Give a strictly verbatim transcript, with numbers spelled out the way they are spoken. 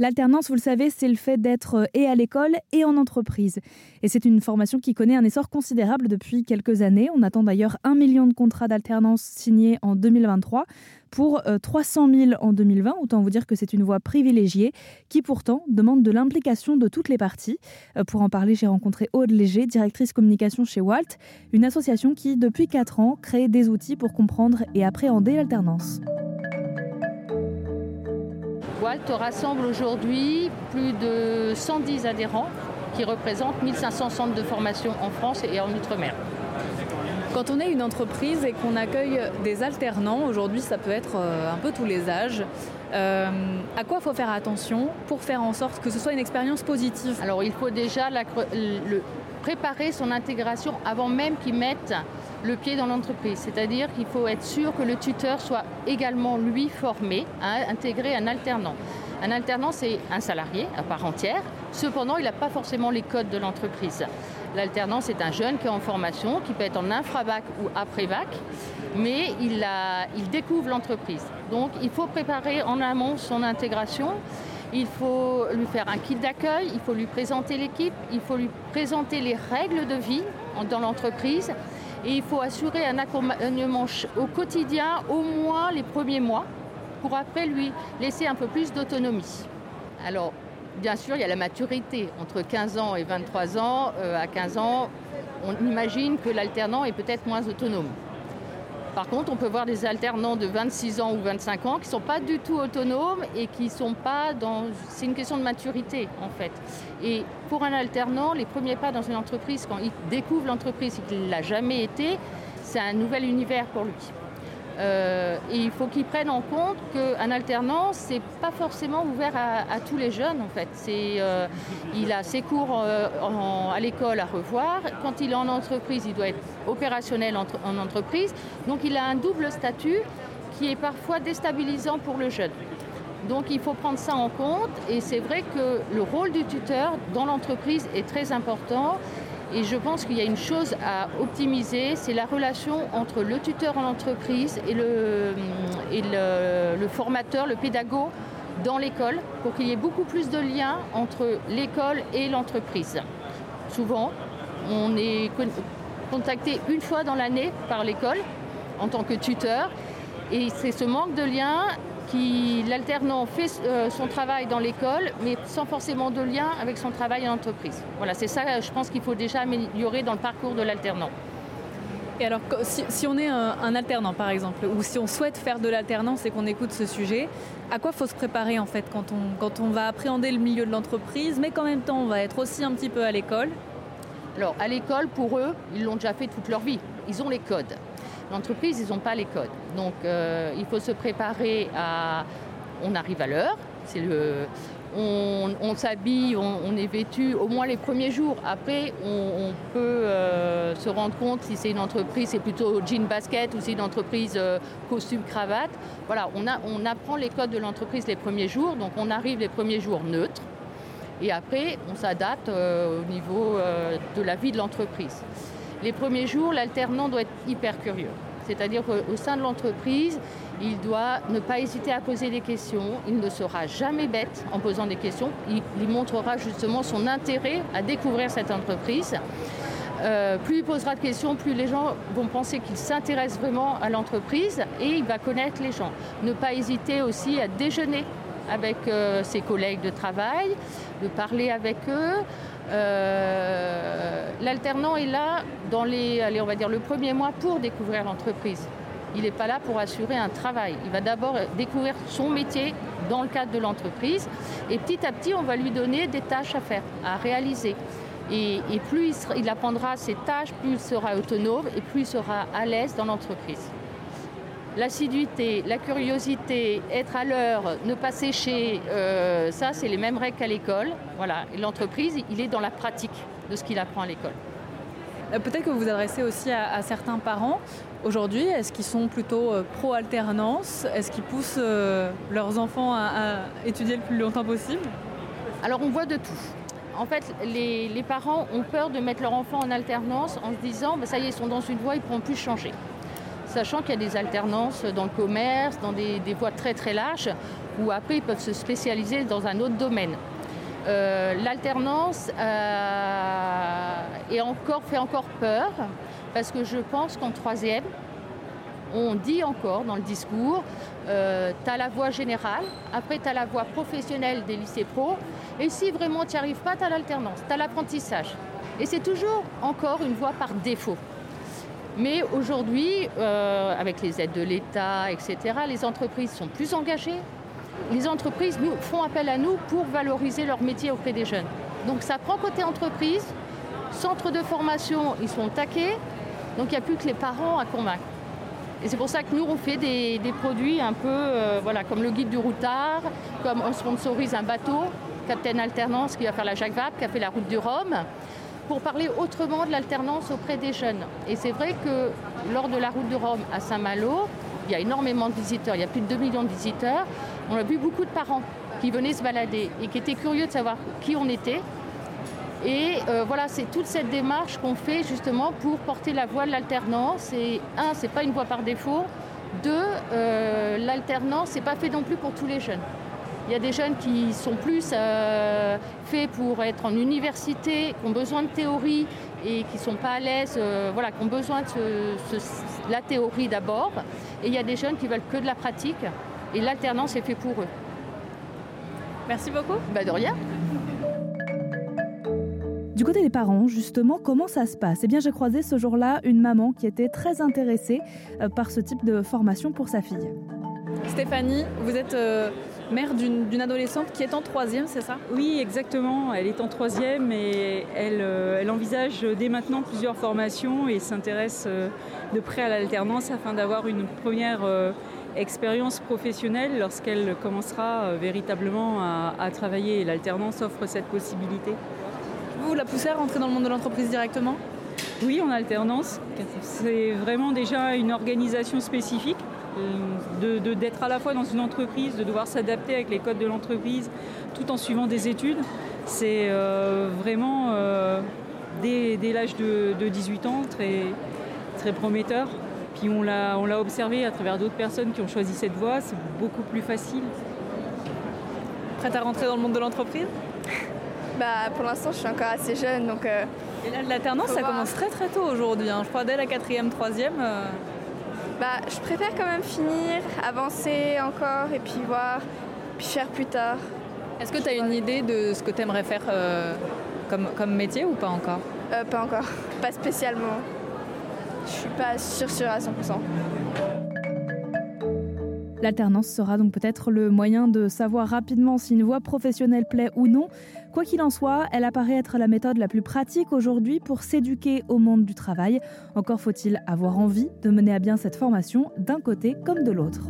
L'alternance, vous le savez, c'est le fait d'être et à l'école et en entreprise. Et c'est une formation qui connaît un essor considérable depuis quelques années. On attend d'ailleurs un million de contrats d'alternance signés en deux mille vingt-trois pour trois cent mille en deux mille vingt. Autant vous dire que c'est une voie privilégiée qui pourtant demande de l'implication de toutes les parties. Pour en parler, j'ai rencontré Aude Léger, directrice communication chez Walt, une association qui, depuis quatre ans, crée des outils pour comprendre et appréhender l'alternance. Walt rassemble aujourd'hui plus de cent dix adhérents qui représentent mille cinq cents centres de formation en France et en Outre-mer. Quand on est une entreprise et qu'on accueille des alternants, aujourd'hui ça peut être un peu tous les âges, euh, à quoi faut faire attention pour faire en sorte que ce soit une expérience positive? Alors il faut déjà la, le, préparer son intégration avant même qu'ils mettent le pied dans l'entreprise. C'est-à-dire qu'il faut être sûr que le tuteur soit également, lui, formé à intégrer un alternant. Un alternant, c'est un salarié à part entière. Cependant, il n'a pas forcément les codes de l'entreprise. L'alternant, c'est un jeune qui est en formation, qui peut être en infrabac ou après-bac, mais il, a, il découvre l'entreprise. Donc, il faut préparer en amont son intégration. Il faut lui faire un kit d'accueil, il faut lui présenter l'équipe, il faut lui présenter les règles de vie dans l'entreprise. Et il faut assurer un accompagnement au quotidien, au moins les premiers mois, pour après lui laisser un peu plus d'autonomie. Alors, bien sûr, il y a la maturité. Entre quinze ans et vingt-trois ans, euh, à quinze ans, on imagine que l'alternant est peut-être moins autonome. Par contre, on peut voir des alternants de vingt-six ans ou vingt-cinq ans qui ne sont pas du tout autonomes et qui sont pas dans... C'est une question de maturité, en fait. Et pour un alternant, les premiers pas dans une entreprise, quand il découvre l'entreprise et qu'il ne l'a jamais été, c'est un nouvel univers pour lui. Euh, et il faut qu'il prenne en compte qu'un alternant, ce n'est pas forcément ouvert à, à tous les jeunes, en fait. C'est, euh, il a ses cours euh, en, à l'école à revoir. Quand il est en entreprise, il doit être opérationnel en, en entreprise. Donc il a un double statut qui est parfois déstabilisant pour le jeune. Donc il faut prendre ça en compte. Et c'est vrai que le rôle du tuteur dans l'entreprise est très important. Et je pense qu'il y a une chose à optimiser, c'est la relation entre le tuteur en entreprise et le, et le, le formateur, le pédago dans l'école, pour qu'il y ait beaucoup plus de liens entre l'école et l'entreprise. Souvent, on est contacté une fois dans l'année par l'école en tant que tuteur, et c'est ce manque de lien qui, l'alternant fait son travail dans l'école, mais sans forcément de lien avec son travail en entreprise. Voilà, c'est ça, je pense qu'il faut déjà améliorer dans le parcours de l'alternant. Et alors, si, si on est un, un alternant, par exemple, ou si on souhaite faire de l'alternance et qu'on écoute ce sujet, à quoi faut se préparer, en fait, quand on, quand on va appréhender le milieu de l'entreprise, mais qu'en même temps, on va être aussi un petit peu à l'école? Alors, à l'école, pour eux, ils l'ont déjà fait toute leur vie. Ils ont les codes. L'entreprise, ils n'ont pas les codes. Donc, euh, il faut se préparer à... On arrive à l'heure, c'est le... on, on s'habille, on, on est vêtu au moins les premiers jours. Après, on, on peut euh, se rendre compte si c'est une entreprise, c'est plutôt jean-basket ou si c'est une entreprise euh, costume-cravate. Voilà, on, a, on apprend les codes de l'entreprise les premiers jours. Donc, on arrive les premiers jours neutres. Et après, on s'adapte euh, au niveau euh, de la vie de l'entreprise. Les premiers jours, l'alternant doit être hyper curieux. C'est-à-dire qu'au sein de l'entreprise, il doit ne pas hésiter à poser des questions. Il ne sera jamais bête en posant des questions. Il, il montrera justement son intérêt à découvrir cette entreprise. Euh, plus il posera de questions, plus les gens vont penser qu'il s'intéresse vraiment à l'entreprise et il va connaître les gens. Ne pas hésiter aussi à déjeuner avec euh, ses collègues de travail, de parler avec eux. Euh, l'alternant est là dans les, allez, on va dire, le premier mois pour découvrir l'entreprise. Il n'est pas là pour assurer un travail. Il va d'abord découvrir son métier dans le cadre de l'entreprise. Et petit à petit, on va lui donner des tâches à faire, à réaliser. Et, et plus il, sera, il apprendra ses tâches, plus il sera autonome et plus il sera à l'aise dans l'entreprise. L'assiduité, la curiosité, être à l'heure, ne pas sécher, euh, ça c'est les mêmes règles qu'à l'école. Voilà. Et l'entreprise, il est dans la pratique de ce qu'il apprend à l'école. Peut-être que vous vous adressez aussi à, à certains parents. Aujourd'hui, est-ce qu'ils sont plutôt euh, pro-alternance? Est-ce qu'ils poussent euh, leurs enfants à, à étudier le plus longtemps possible? Alors on voit de tout. En fait, les, les parents ont peur de mettre leur enfant en alternance en se disant bah, « ça y est, ils sont dans une voie, ils ne pourront plus changer ». Sachant qu'il y a des alternances dans le commerce, dans des, des voies très très larges, ou après ils peuvent se spécialiser dans un autre domaine. Euh, l'alternance euh, est encore, fait encore peur, parce que je pense qu'en troisième, on dit encore dans le discours, euh, tu as la voie générale, après tu as la voie professionnelle des lycées pro, et si vraiment tu n'y arrives pas, tu as l'alternance, tu as l'apprentissage. Et c'est toujours encore une voie par défaut. Mais aujourd'hui, euh, avec les aides de l'État, et cetera, les entreprises sont plus engagées. Les entreprises nous, font appel à nous pour valoriser leur métier auprès des jeunes. Donc ça prend côté entreprise, centres de formation, ils sont taqués, donc il n'y a plus que les parents à convaincre. Et c'est pour ça que nous, on fait des, des produits un peu euh, voilà, comme le guide du routard, comme on sponsorise un bateau, Captain Alternance, qui va faire la Jacques Vabre, qui a fait la route du Rhum, pour parler autrement de l'alternance auprès des jeunes. Et c'est vrai que lors de la route de Rome à Saint-Malo, il y a énormément de visiteurs, il y a plus de deux millions de visiteurs. On a vu beaucoup de parents qui venaient se balader et qui étaient curieux de savoir qui on était. Et euh, voilà, c'est toute cette démarche qu'on fait justement pour porter la voix de l'alternance. Et un, c'est pas une voie par défaut. Deux, euh, l'alternance, c'est pas fait non plus pour tous les jeunes. Il y a des jeunes qui sont plus euh, faits pour être en université, qui ont besoin de théorie et qui ne sont pas à l'aise, euh, voilà, qui ont besoin de ce, ce, la théorie d'abord. Et il y a des jeunes qui veulent que de la pratique et l'alternance est faite pour eux. Merci beaucoup. Bah de rien. Du côté des parents, justement, comment ça se passe ? Eh bien, j'ai croisé ce jour-là une maman qui était très intéressée par ce type de formation pour sa fille. Stéphanie, vous êtes... Euh... mère d'une, d'une adolescente qui est en troisième, c'est ça ? Oui, exactement. Elle est en troisième et elle, euh, elle envisage dès maintenant plusieurs formations et s'intéresse euh, de près à l'alternance afin d'avoir une première euh, expérience professionnelle lorsqu'elle commencera euh, véritablement à, à travailler. L'alternance offre cette possibilité. Vous la poussez à rentrer dans le monde de l'entreprise directement ? Oui, en alternance. C'est vraiment déjà une organisation spécifique. De, de, d'être à la fois dans une entreprise, de devoir s'adapter avec les codes de l'entreprise tout en suivant des études, c'est euh, vraiment euh, dès, dès l'âge de, de dix-huit ans très, très prometteur. Puis on l'a, on l'a observé à travers d'autres personnes qui ont choisi cette voie, c'est beaucoup plus facile. Prête à rentrer dans le monde de l'entreprise ? Bah, pour l'instant, je suis encore assez jeune. Donc, euh, et là, l'alternance, ça voir. commence très très tôt aujourd'hui. Hein. Je crois dès la quatrième, troisième... Euh... Bah, je préfère quand même finir, avancer encore et puis voir, puis faire plus tard. Est-ce que tu as une idée de ce que tu aimerais faire euh, comme, comme métier ou pas encore ? euh, Pas encore, pas spécialement. Je suis pas sûre, sûre à cent pour cent. L'alternance sera donc peut-être le moyen de savoir rapidement si une voie professionnelle plaît ou non. Quoi qu'il en soit, elle apparaît être la méthode la plus pratique aujourd'hui pour s'éduquer au monde du travail. Encore faut-il avoir envie de mener à bien cette formation d'un côté comme de l'autre.